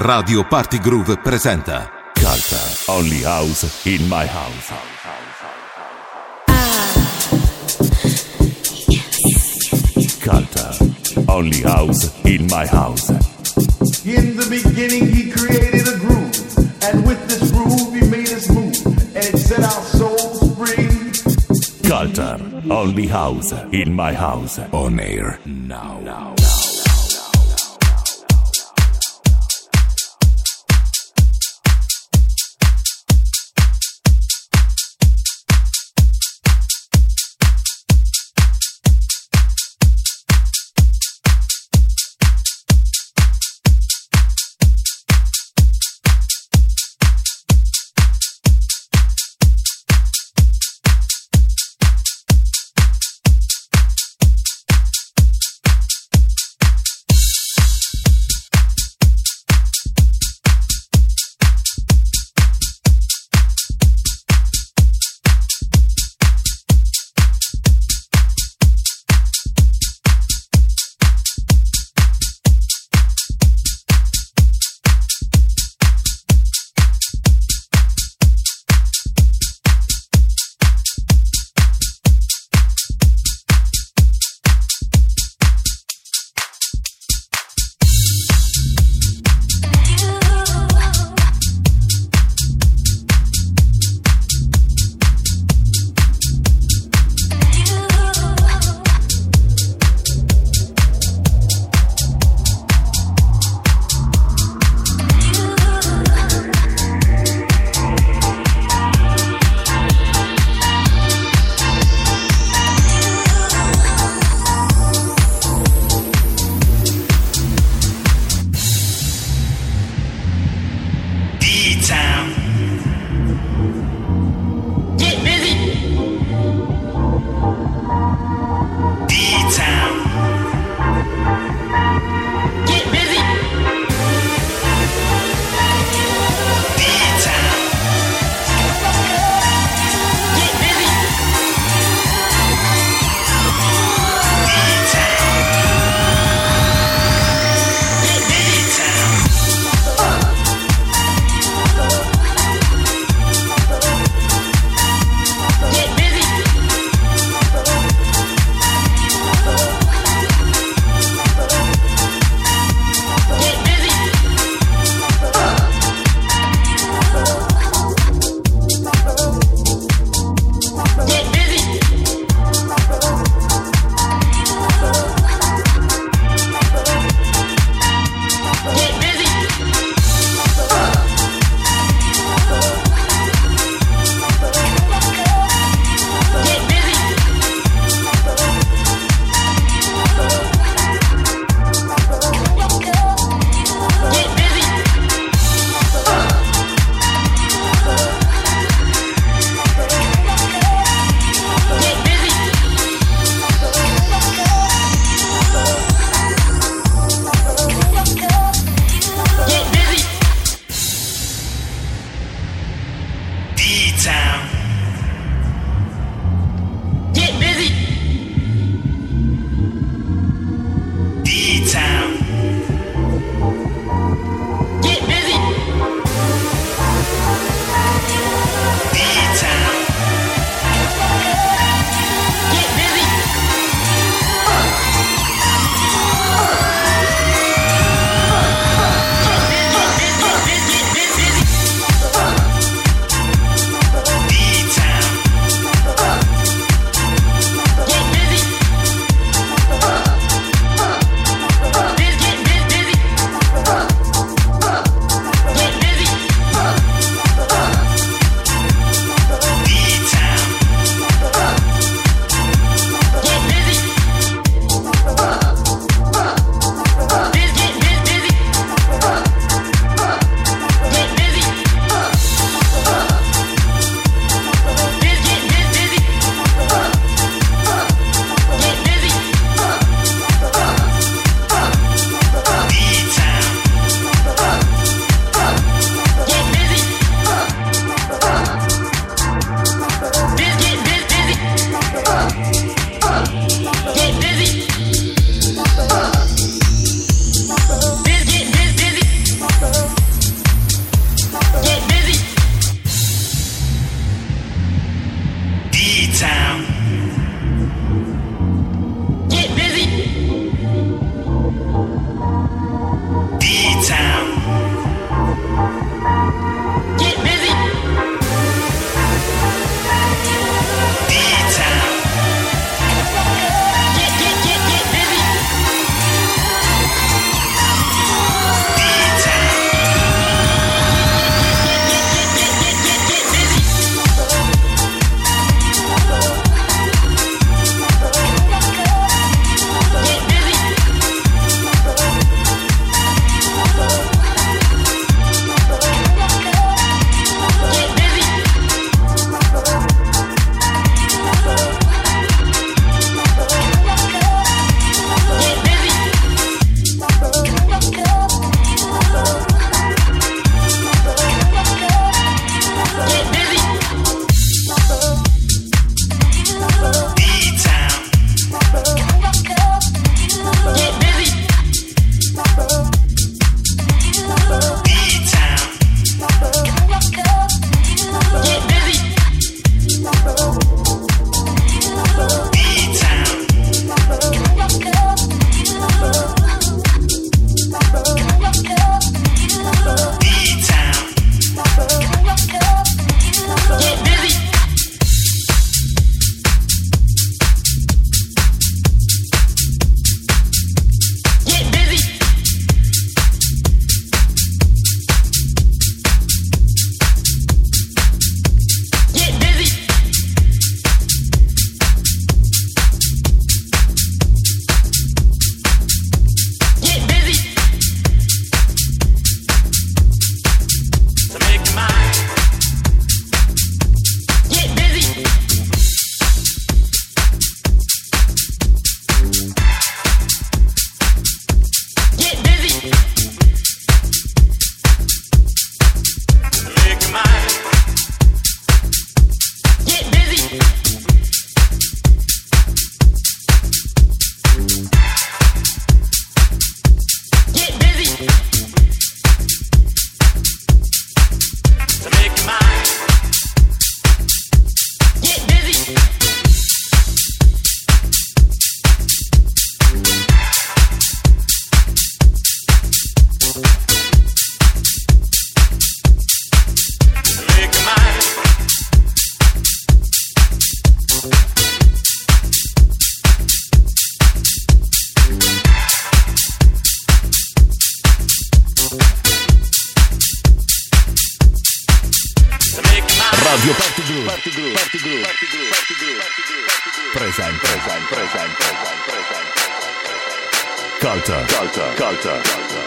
Radio Party Groove presenta Carta Only House in My House. Carta Only House in My House. In the beginning he created a groove, and with this groove he made us move, and it set our souls free. Carta Only House in My House. On air now.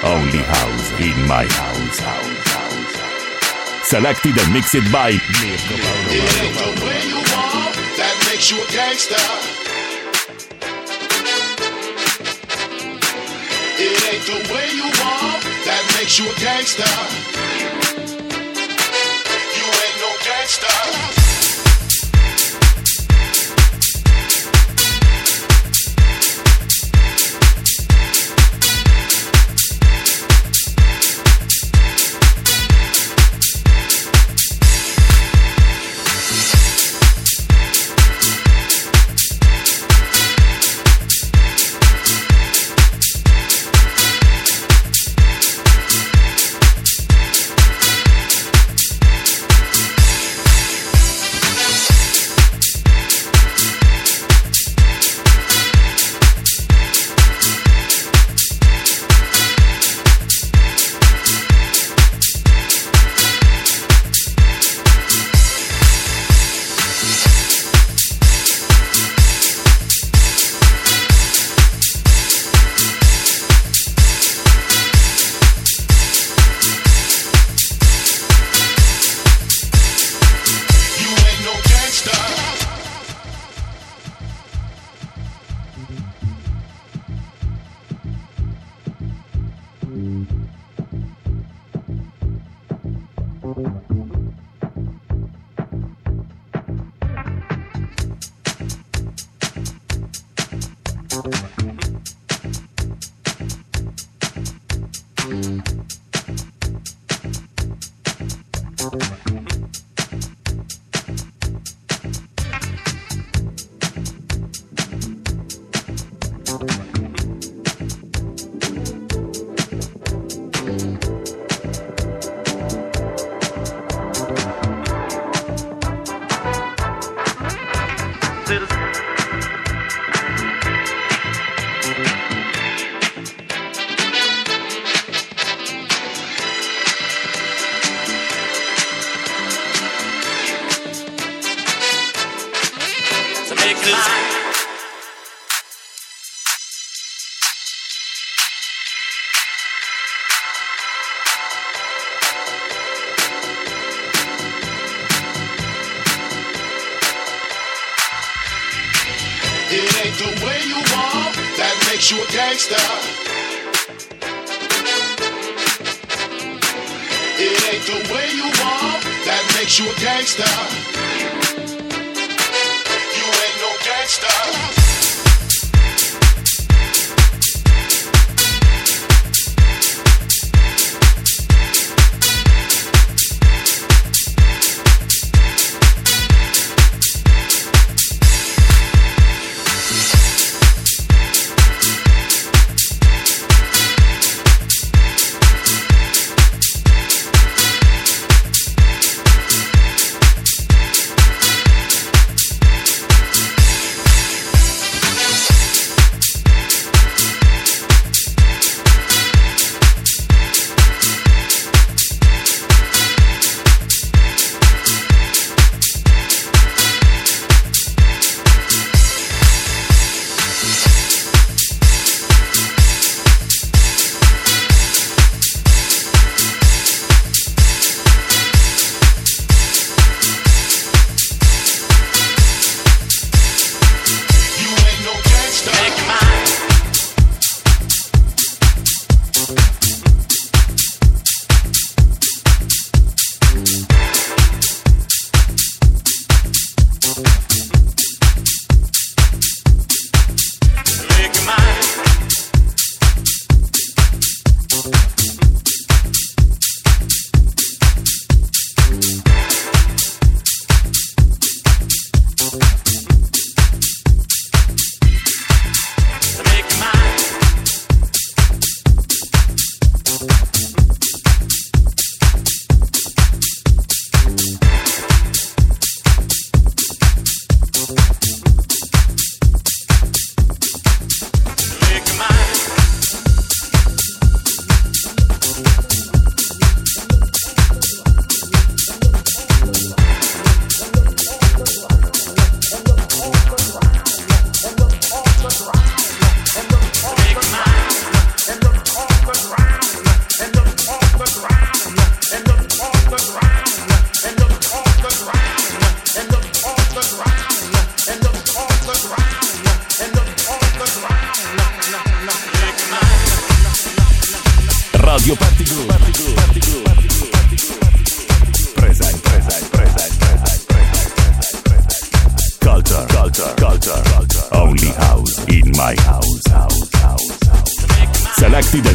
Only house in my house. Selected and mixed by Mirko Paolo. It ain't the way you are that makes you a gangster. It ain't the way you are that makes you a gangster. You ain't no gangster.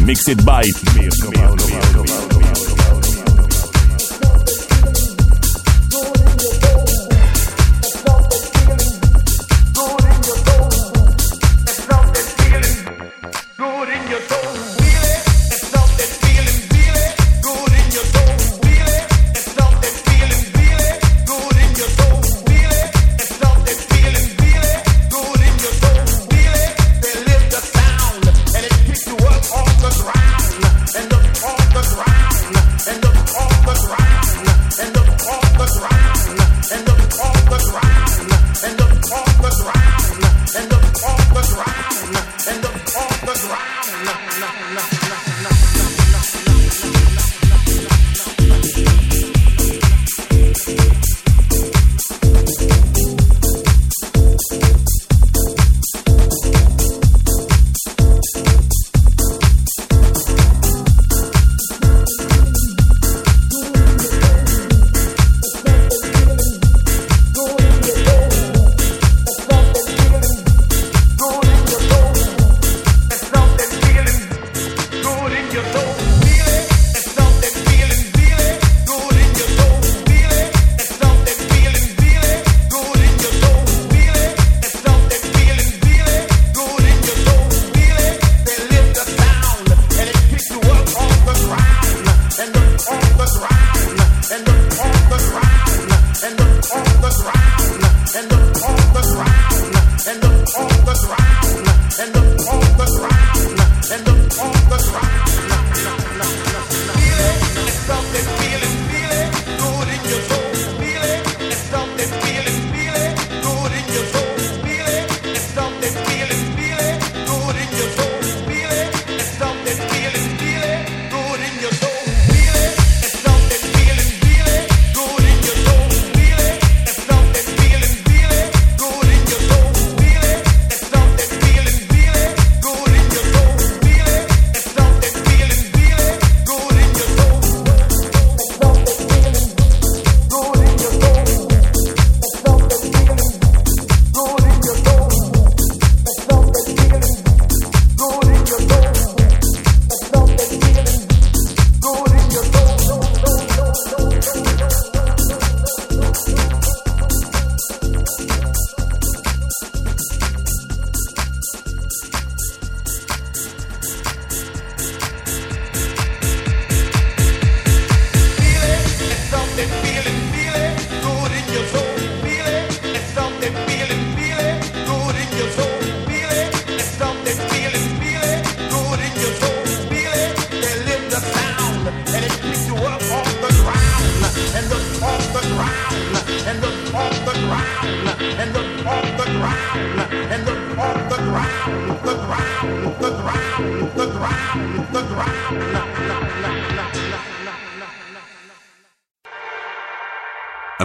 Mixed by Mirko Paolo.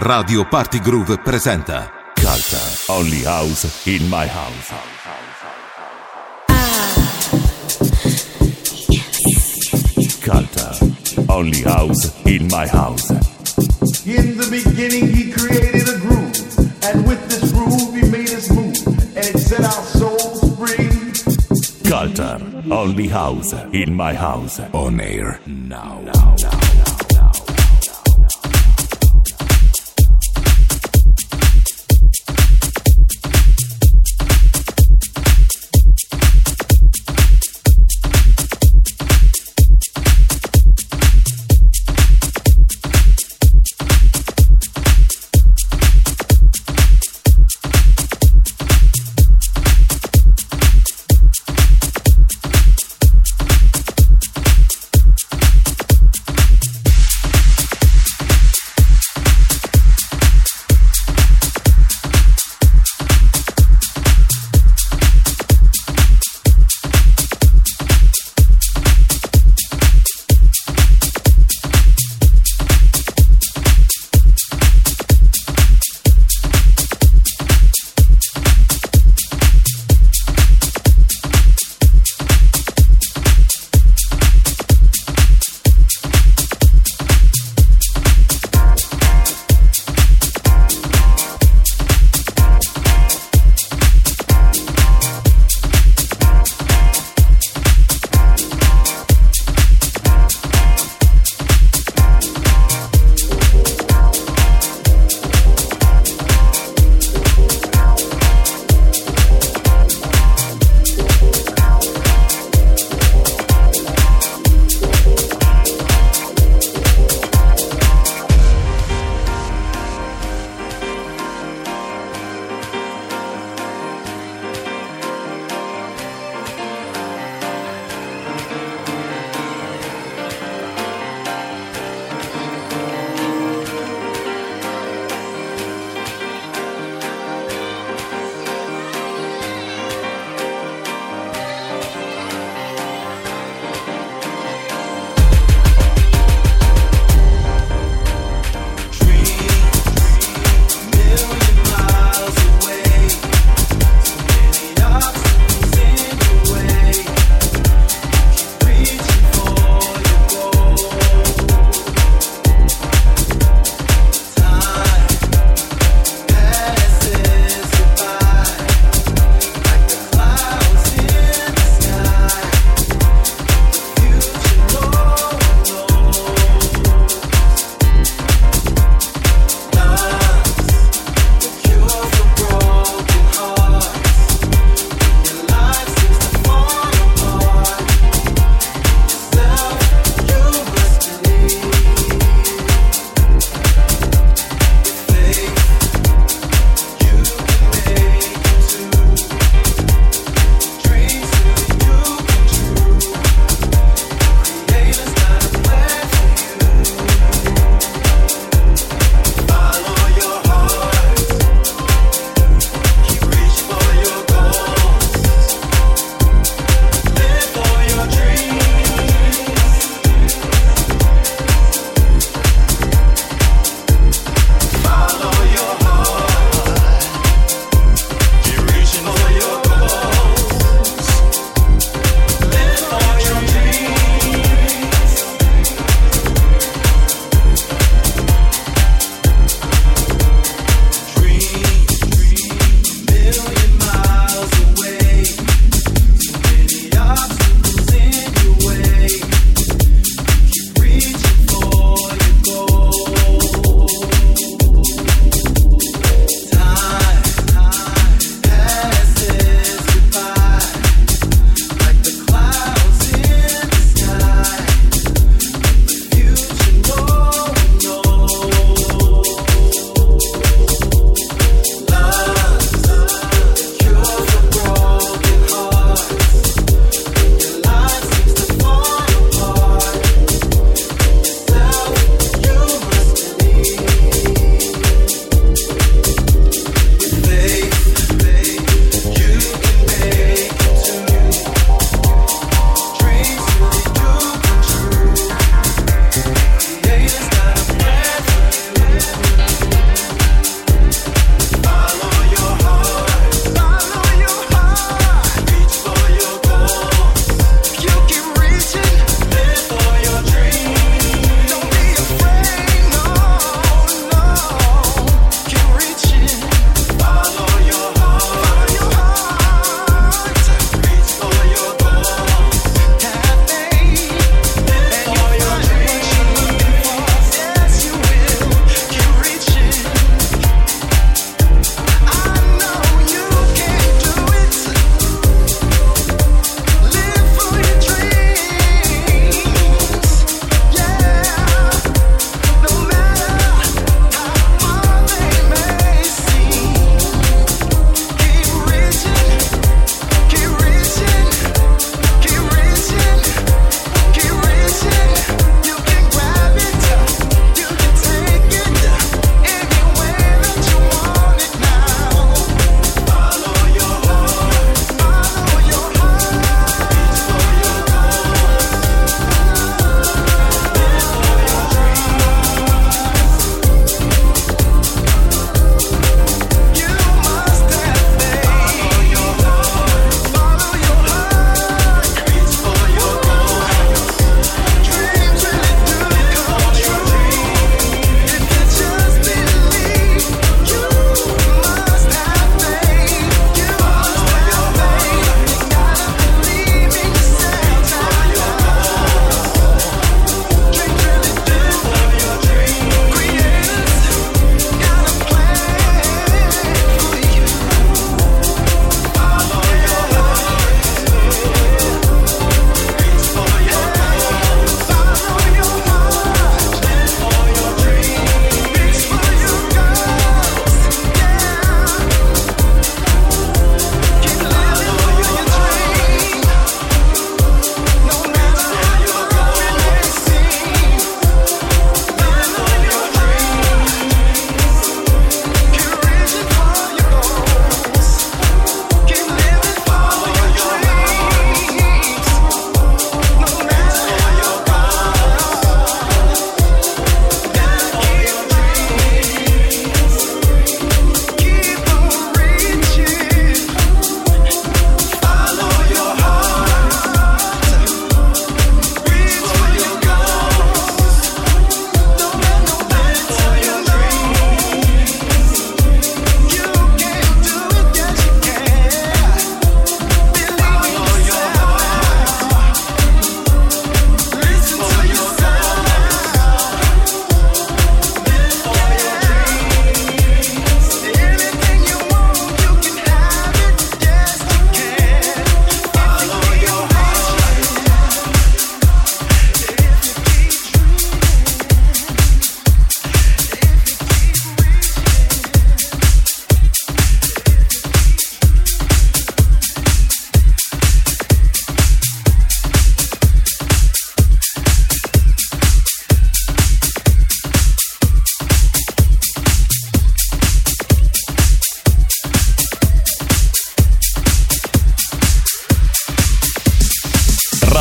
Radio Party Groove presenta Culture, Only House in My House. Culture, Only House in My House. In the beginning he created a groove, and with this groove he made us move, and it set our souls free. Culture, Only House in My House. On air now.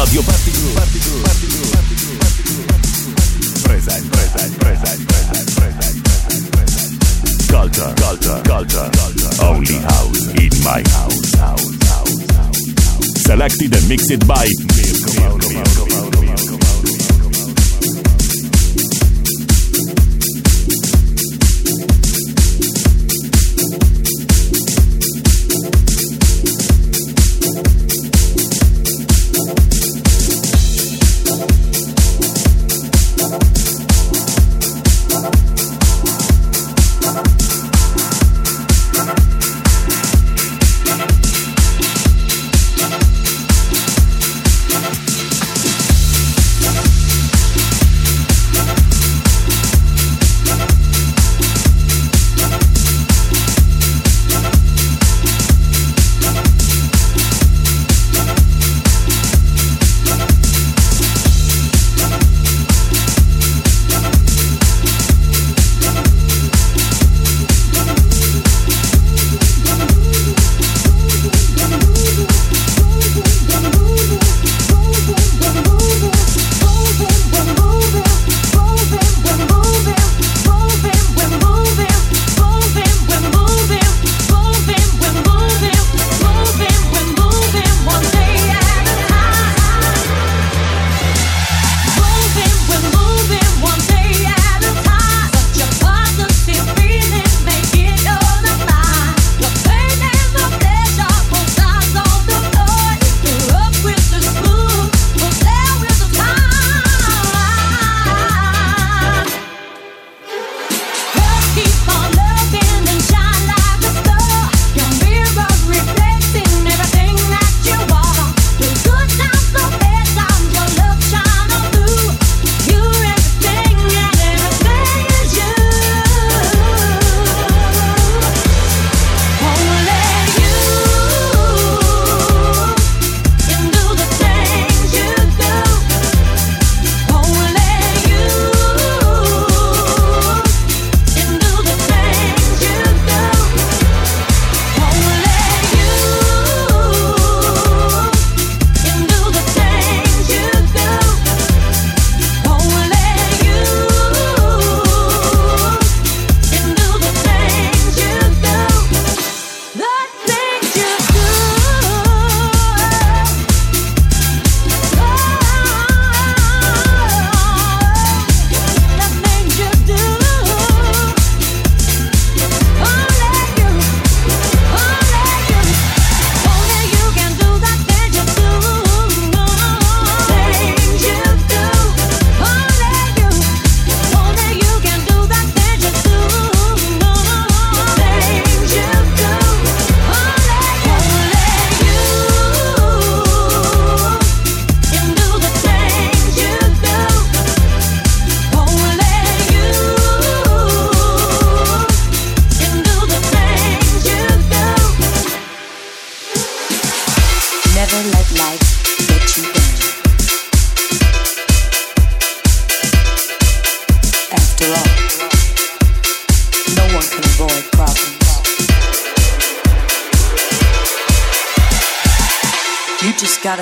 Radio Party Groove. Present, present, present, present, present. Culture, culture, culture, culture. Only house in my house, house, house, house. Selected and mixed by Mirko.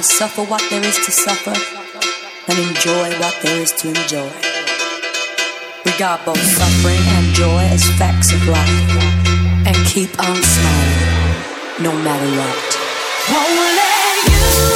Suffer what there is to suffer and enjoy what there is to enjoy. Regard both suffering and joy as facts of life and keep on smiling no matter what. Won't let you.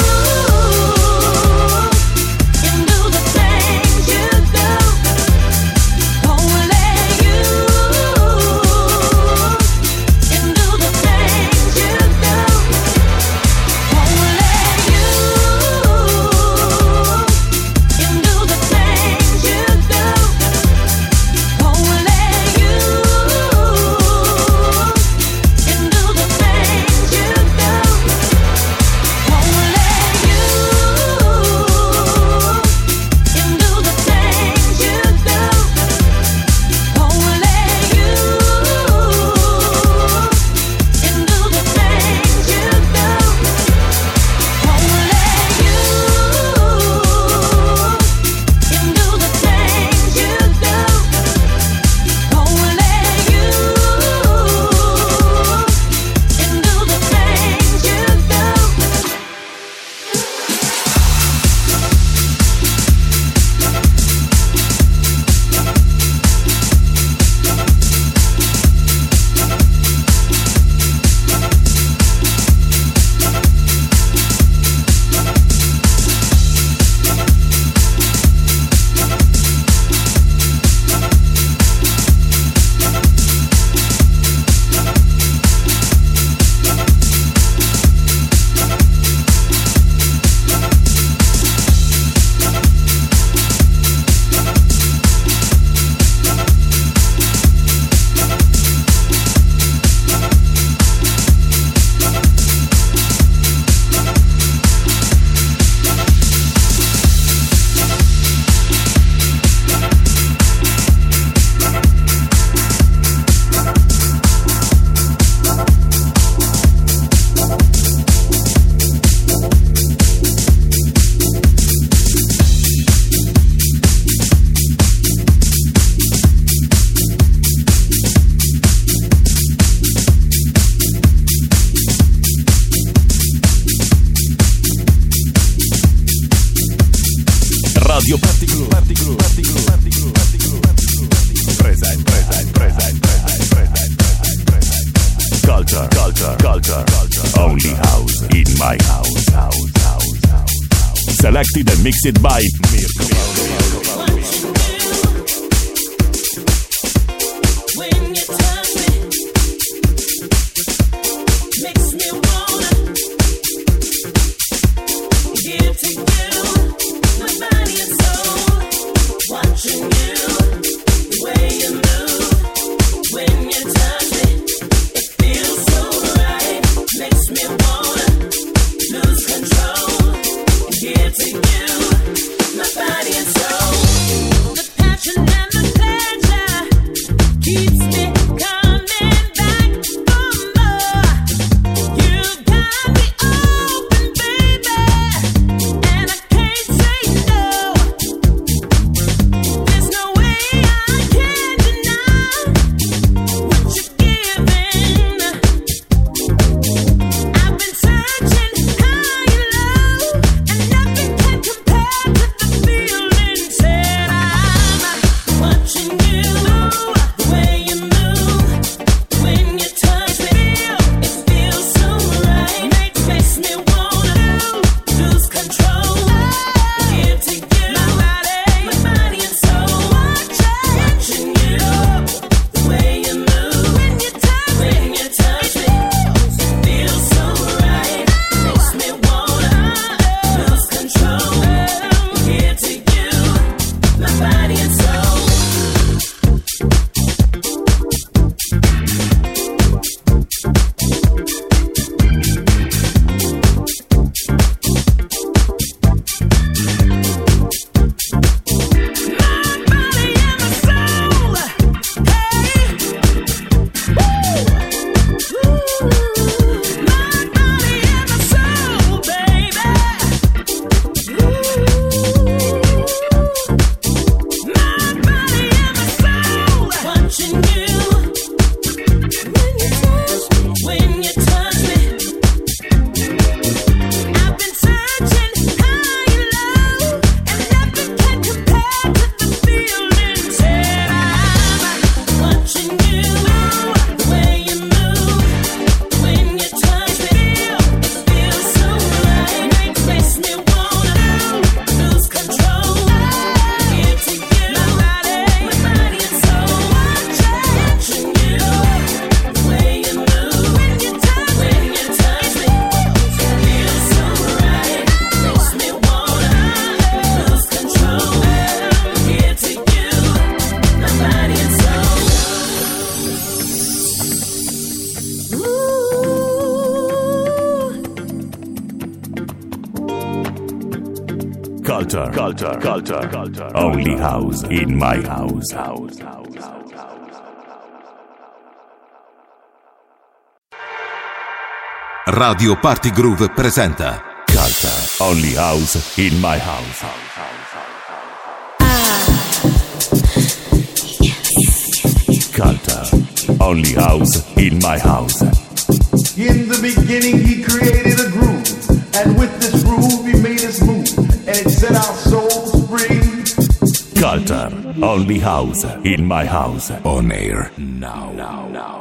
selected and mixed by Mirko. Culture. Only house in my house. Radio Party Groove presenta Culture. Only house in my house. Culture. Only house in my house. In the beginning he created a groove, and with this groove he made us move, and it set our souls free. Culture, only house in my house. On air now. Now.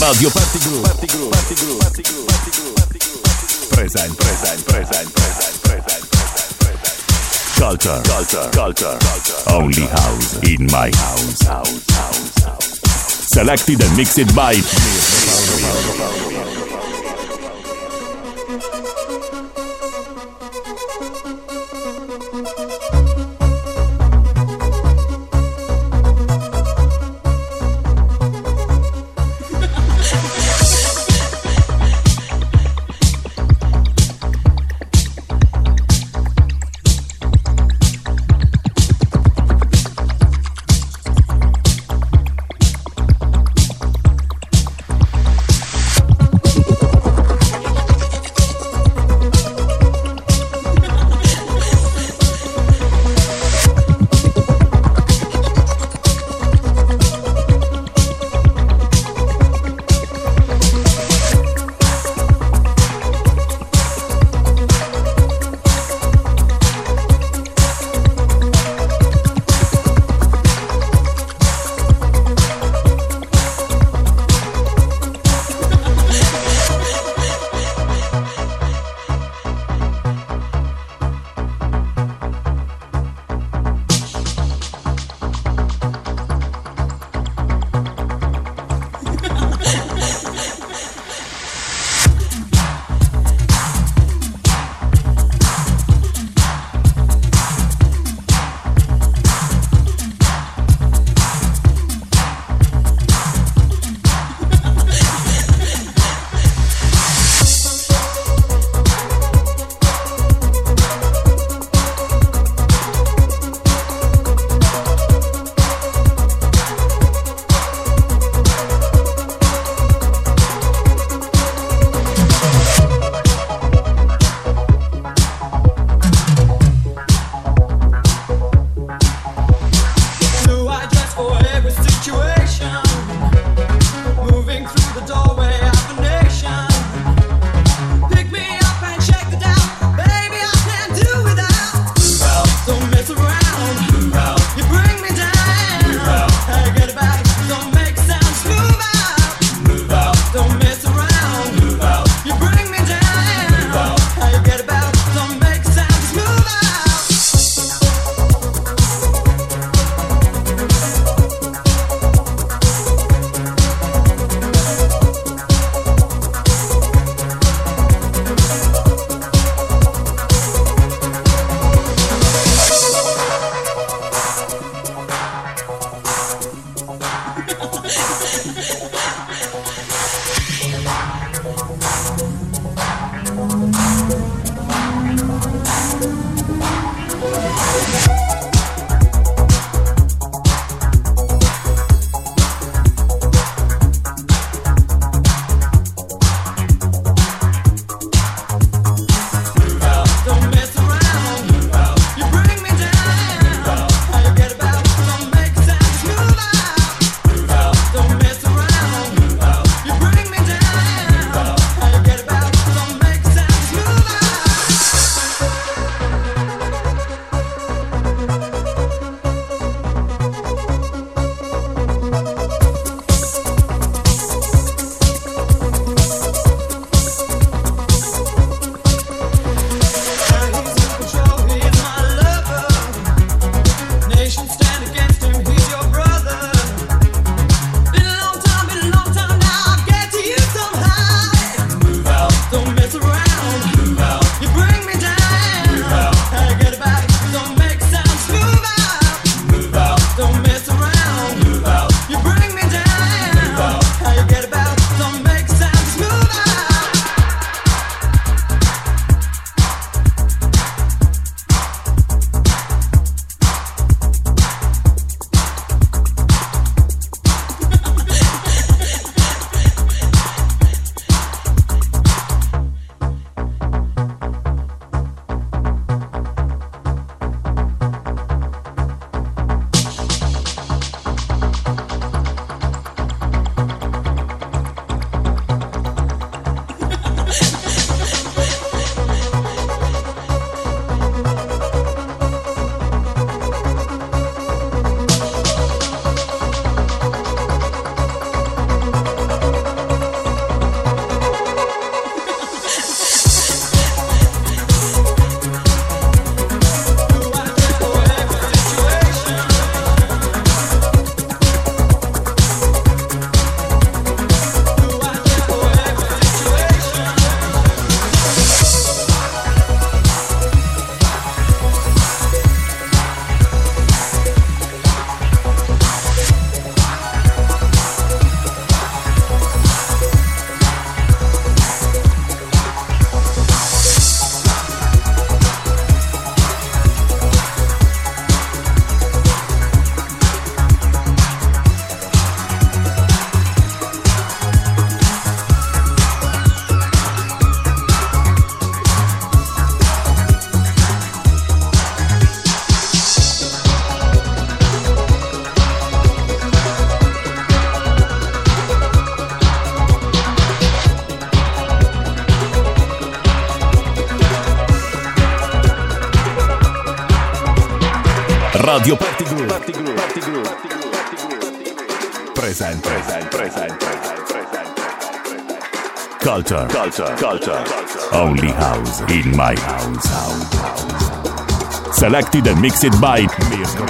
Radio Party Groove, Party Groove, Party Groove, Party Groove, Party Groove, Party Groove. Present, present, present, present, present, present. Culture, culture, culture, culture. Only house in my house, house, house, house. Selected and mixed by Radio Party Groove, Party Groove, Party Groove, Party Groove, Party Groove. Present, present, present, present, present. Culture, culture, culture. Only house in my house. Selected and mixed by Mirko.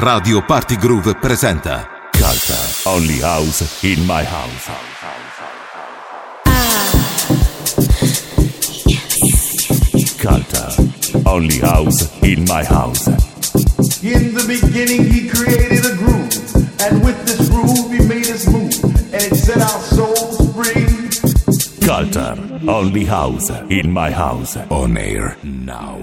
Radio Party Groove presenta Culture, Only House in My House. Culture, Only House in My House. In the beginning he created a groove, and with this groove he made us move, and it set our souls free. Culture, only house, in my house, on air, now.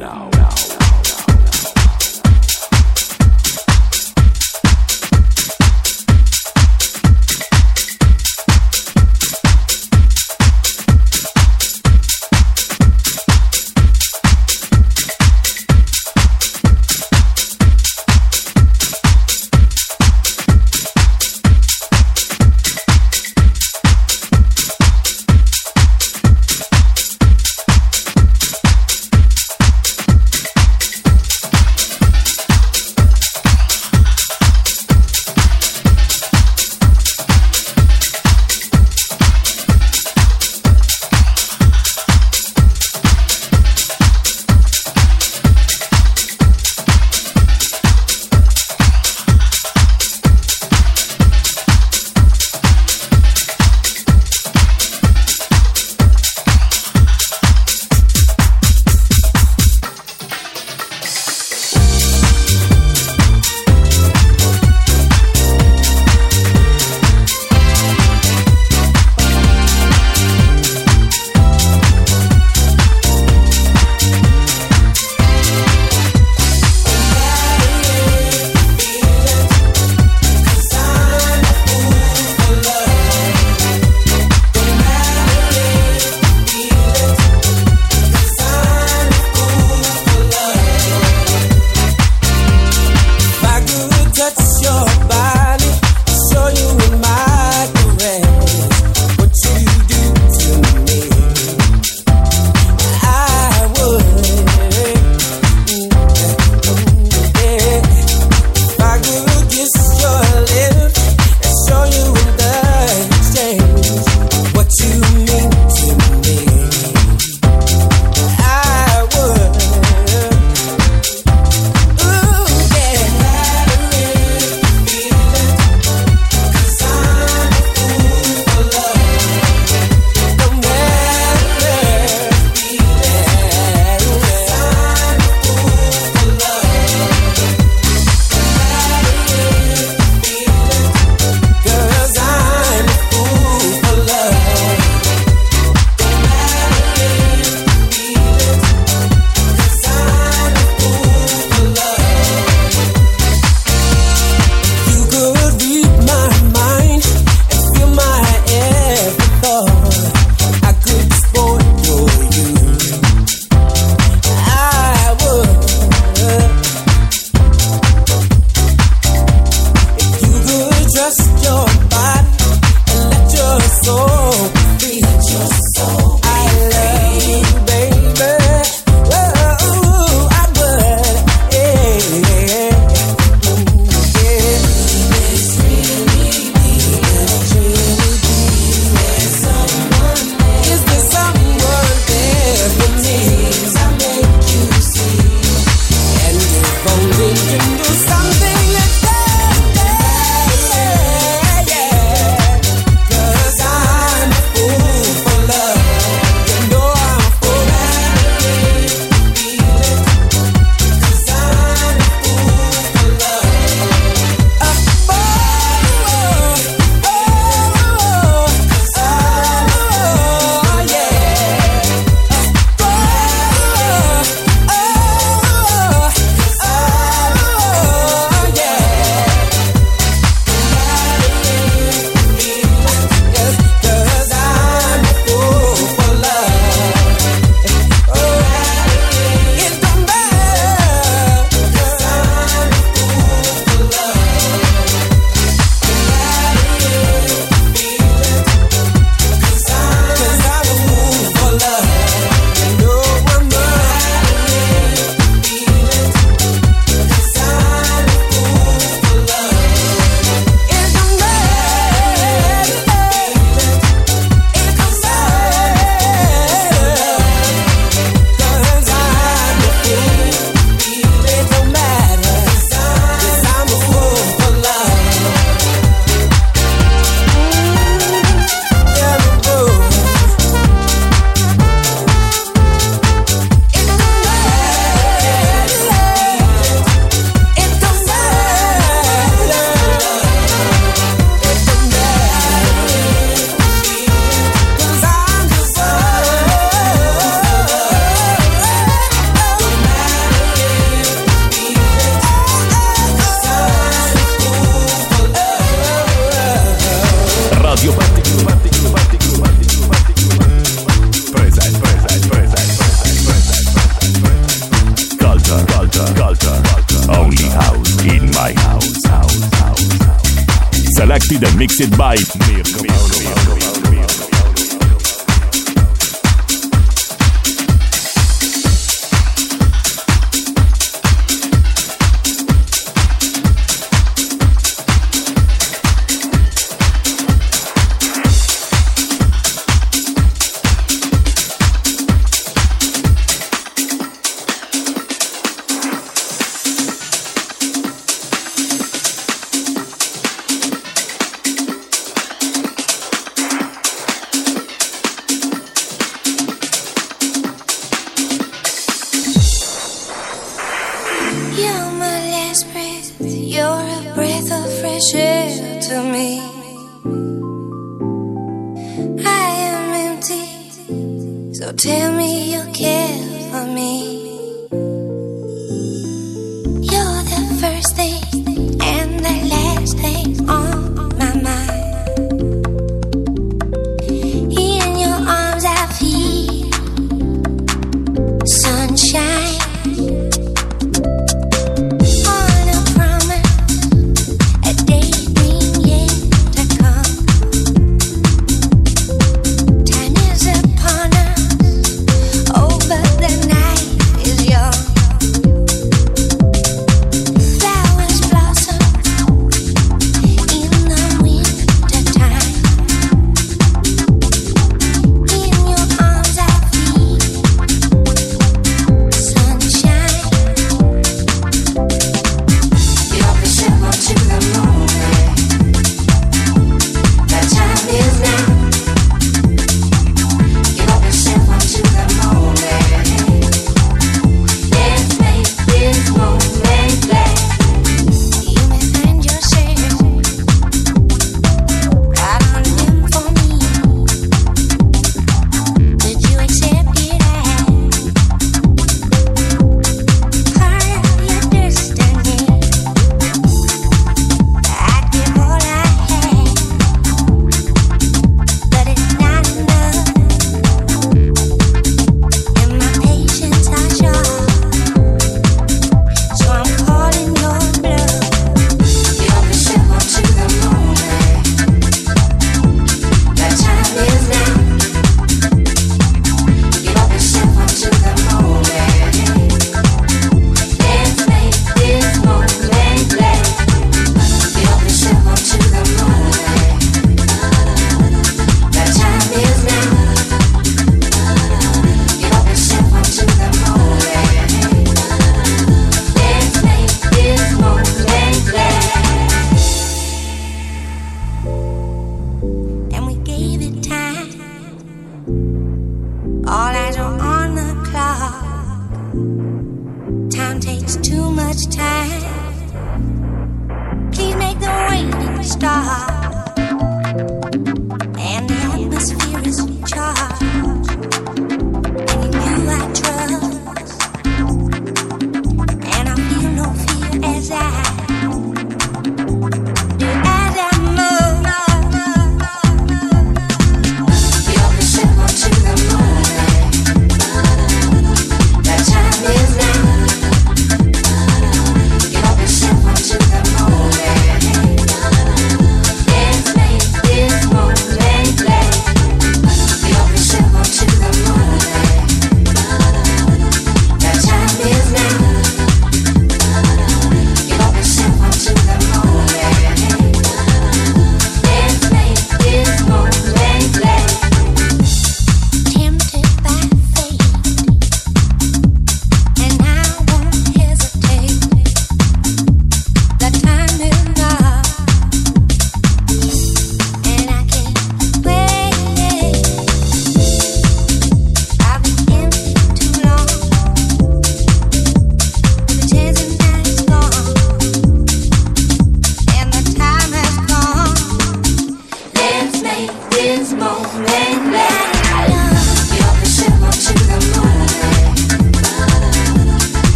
selected and mixed by Mirko.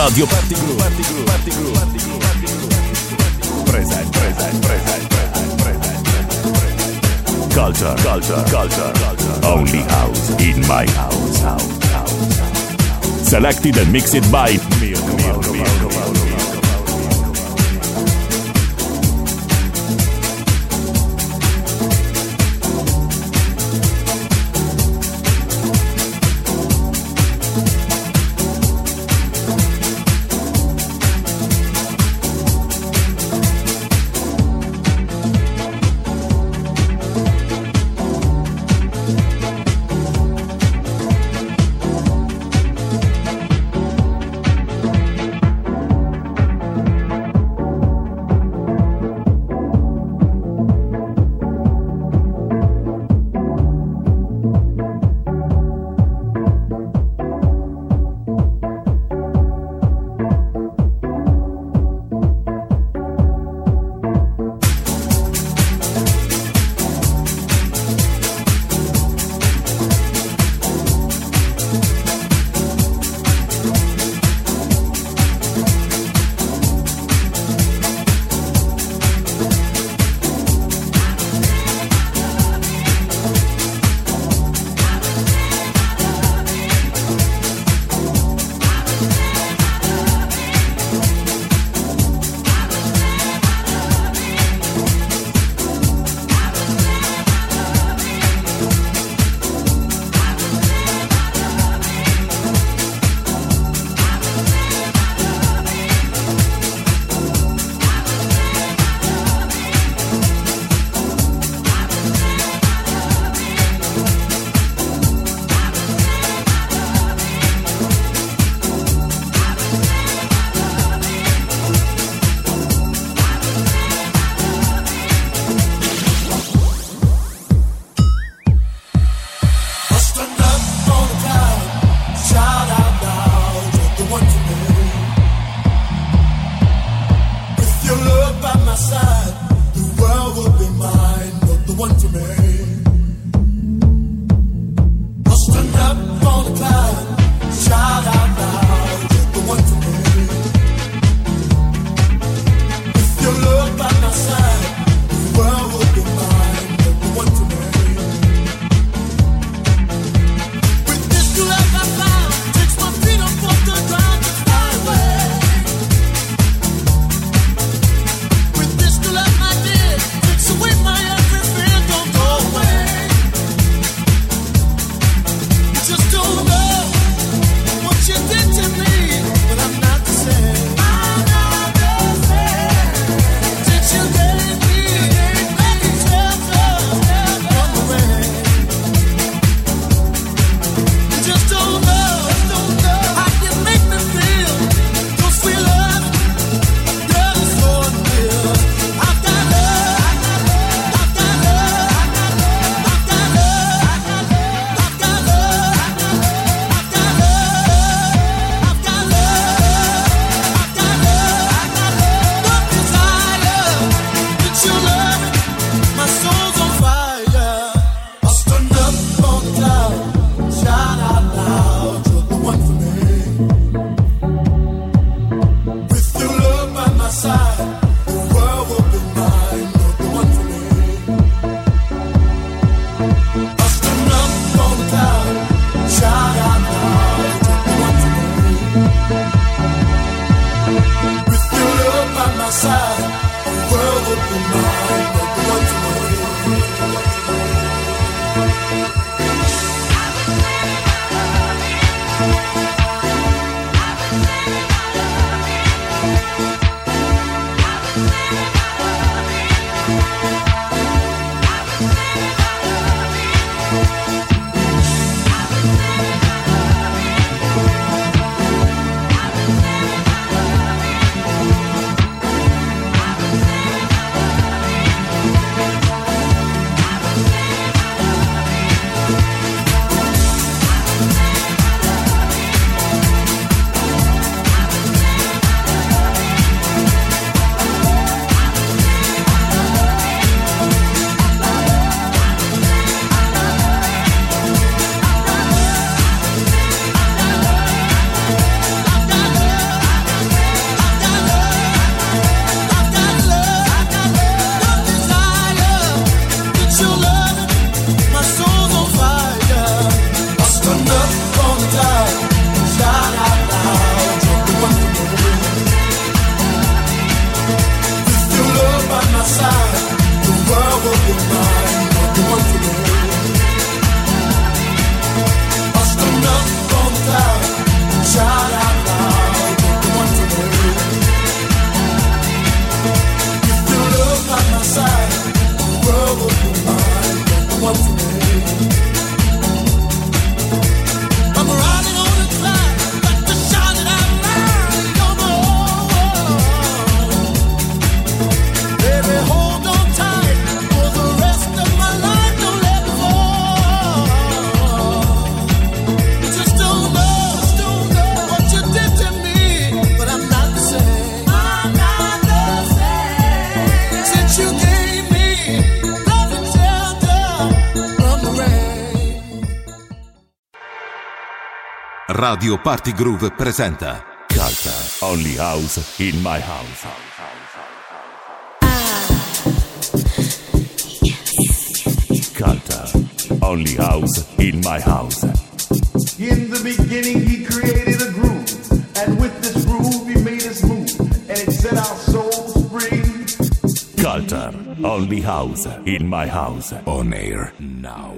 Radio Party Groove. Culture. Only house in my house. Selected and mixed by Mirko. Radio Party Groove presenta Culture, Only House in My House. Culture, Only House in My House. In the beginning he created a groove, and with this groove he made us move, and it set our souls free. Culture, Only House in My House. On air now.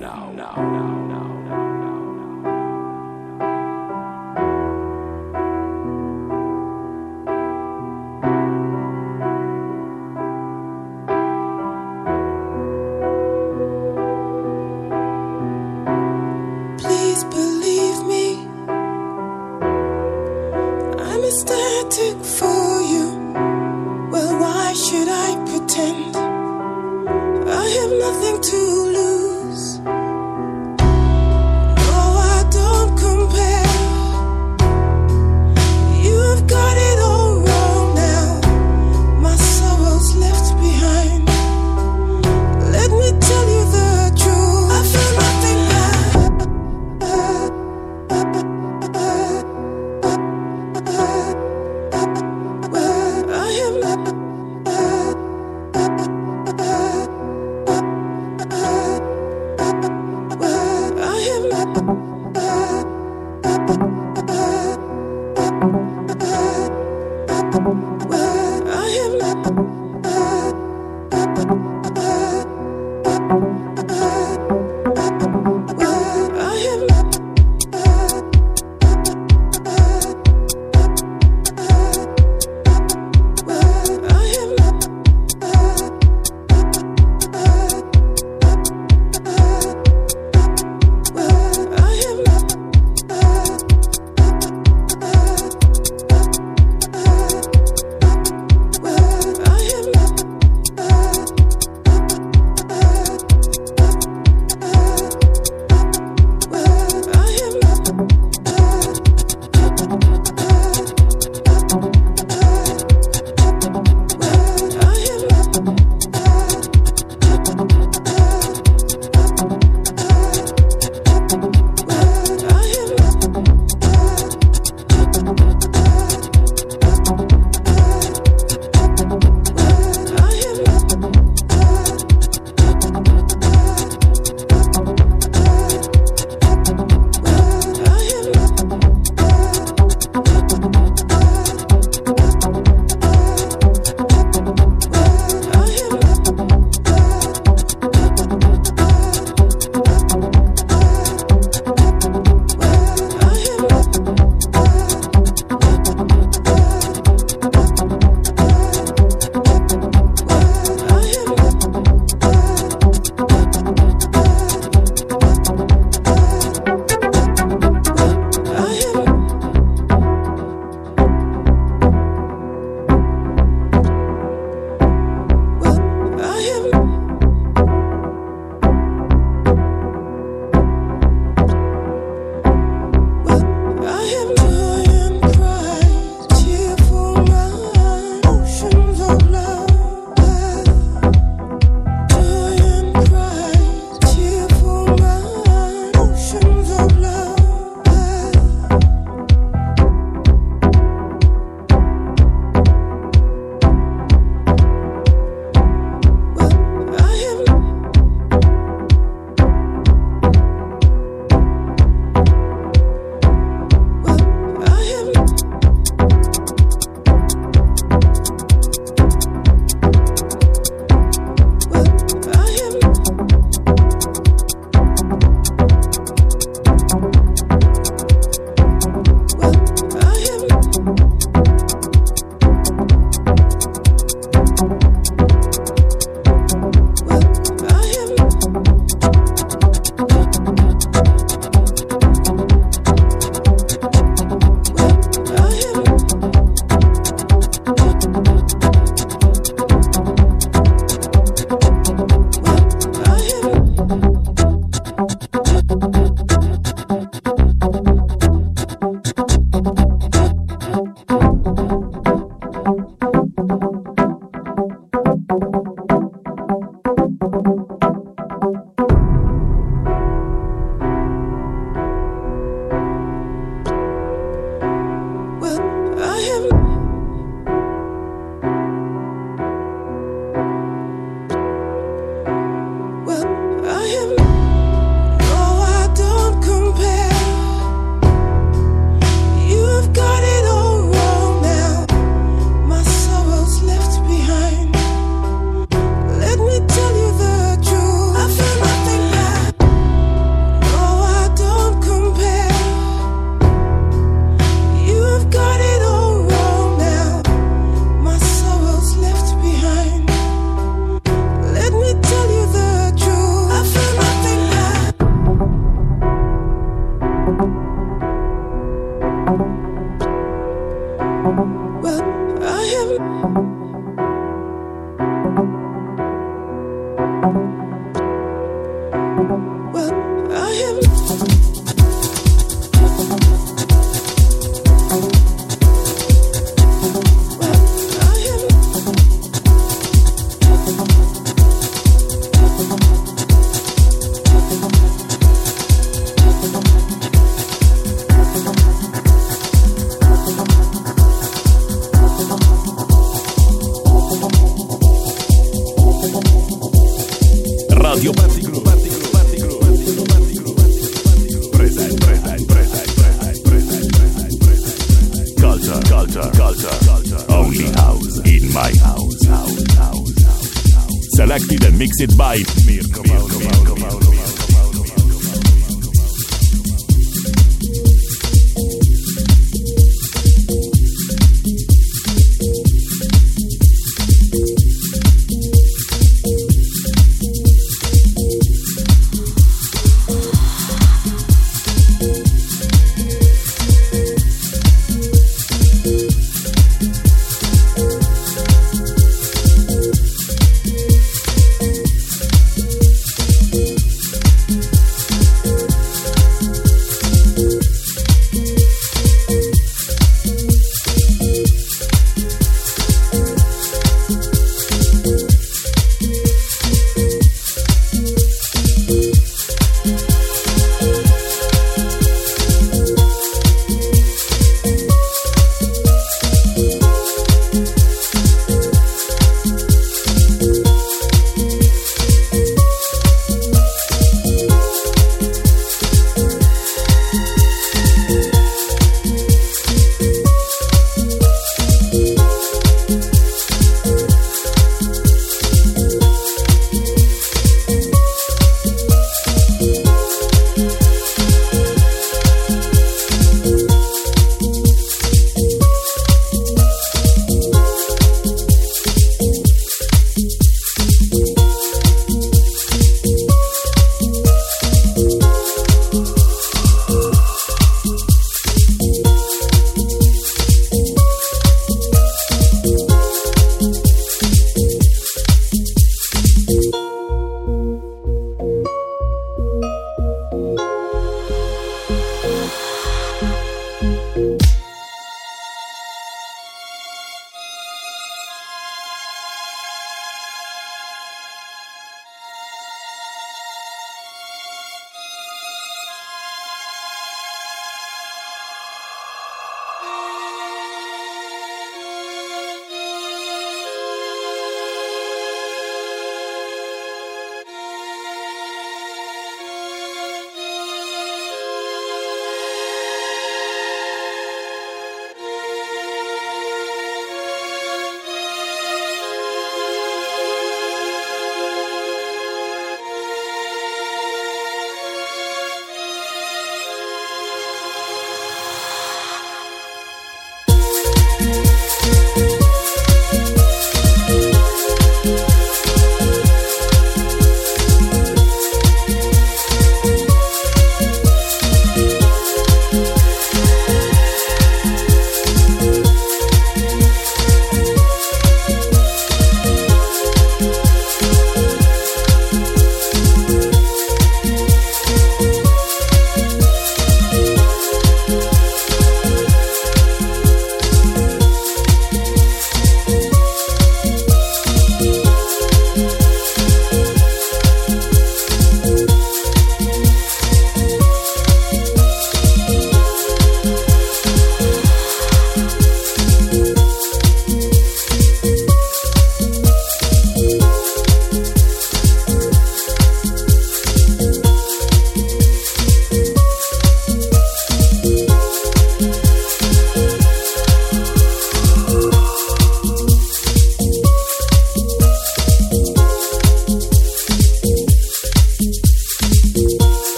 Mixed by Mirko Paolo.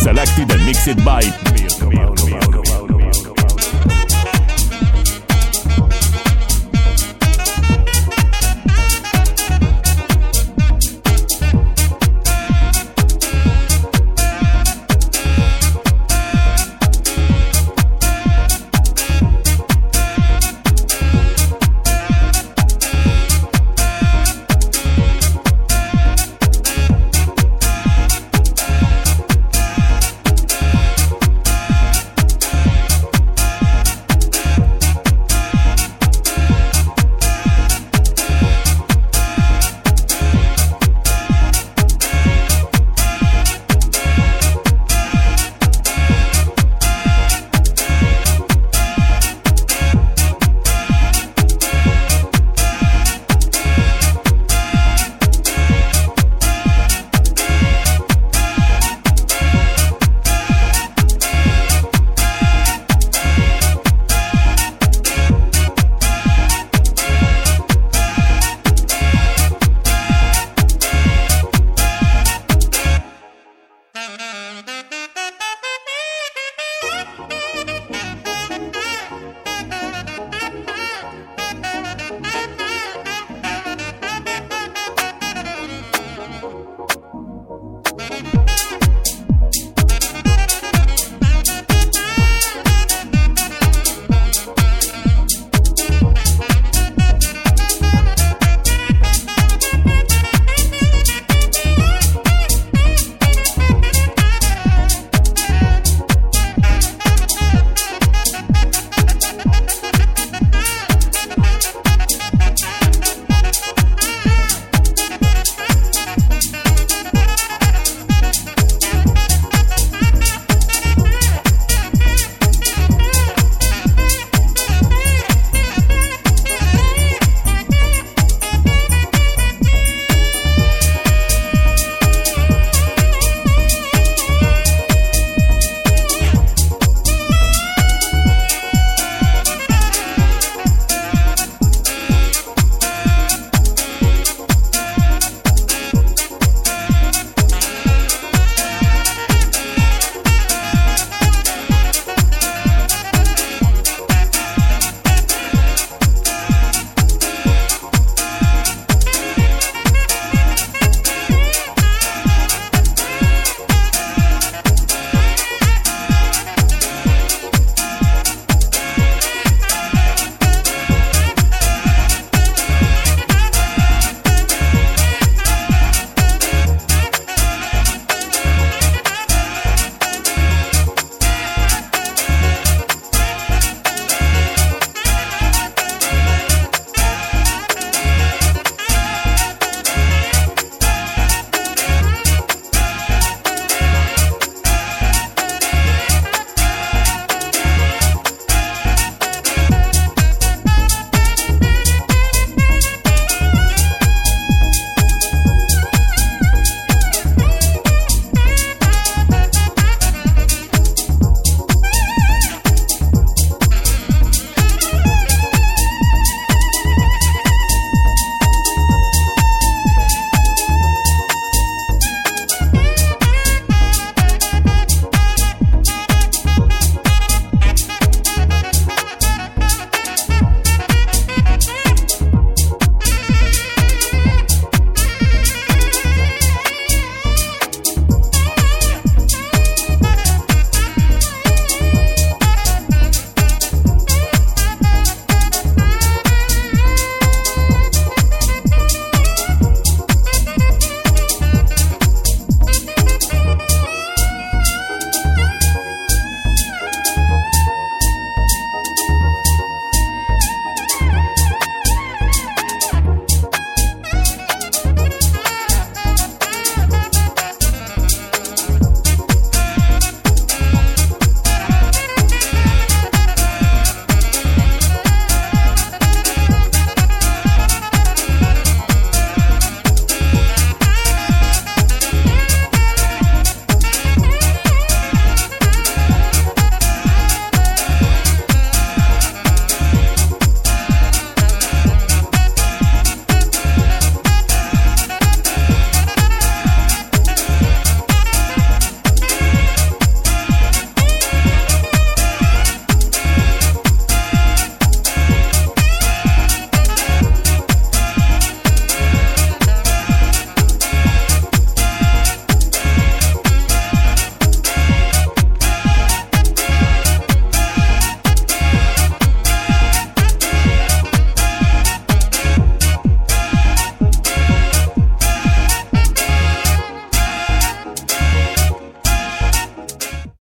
Selected and mixed by Mirko.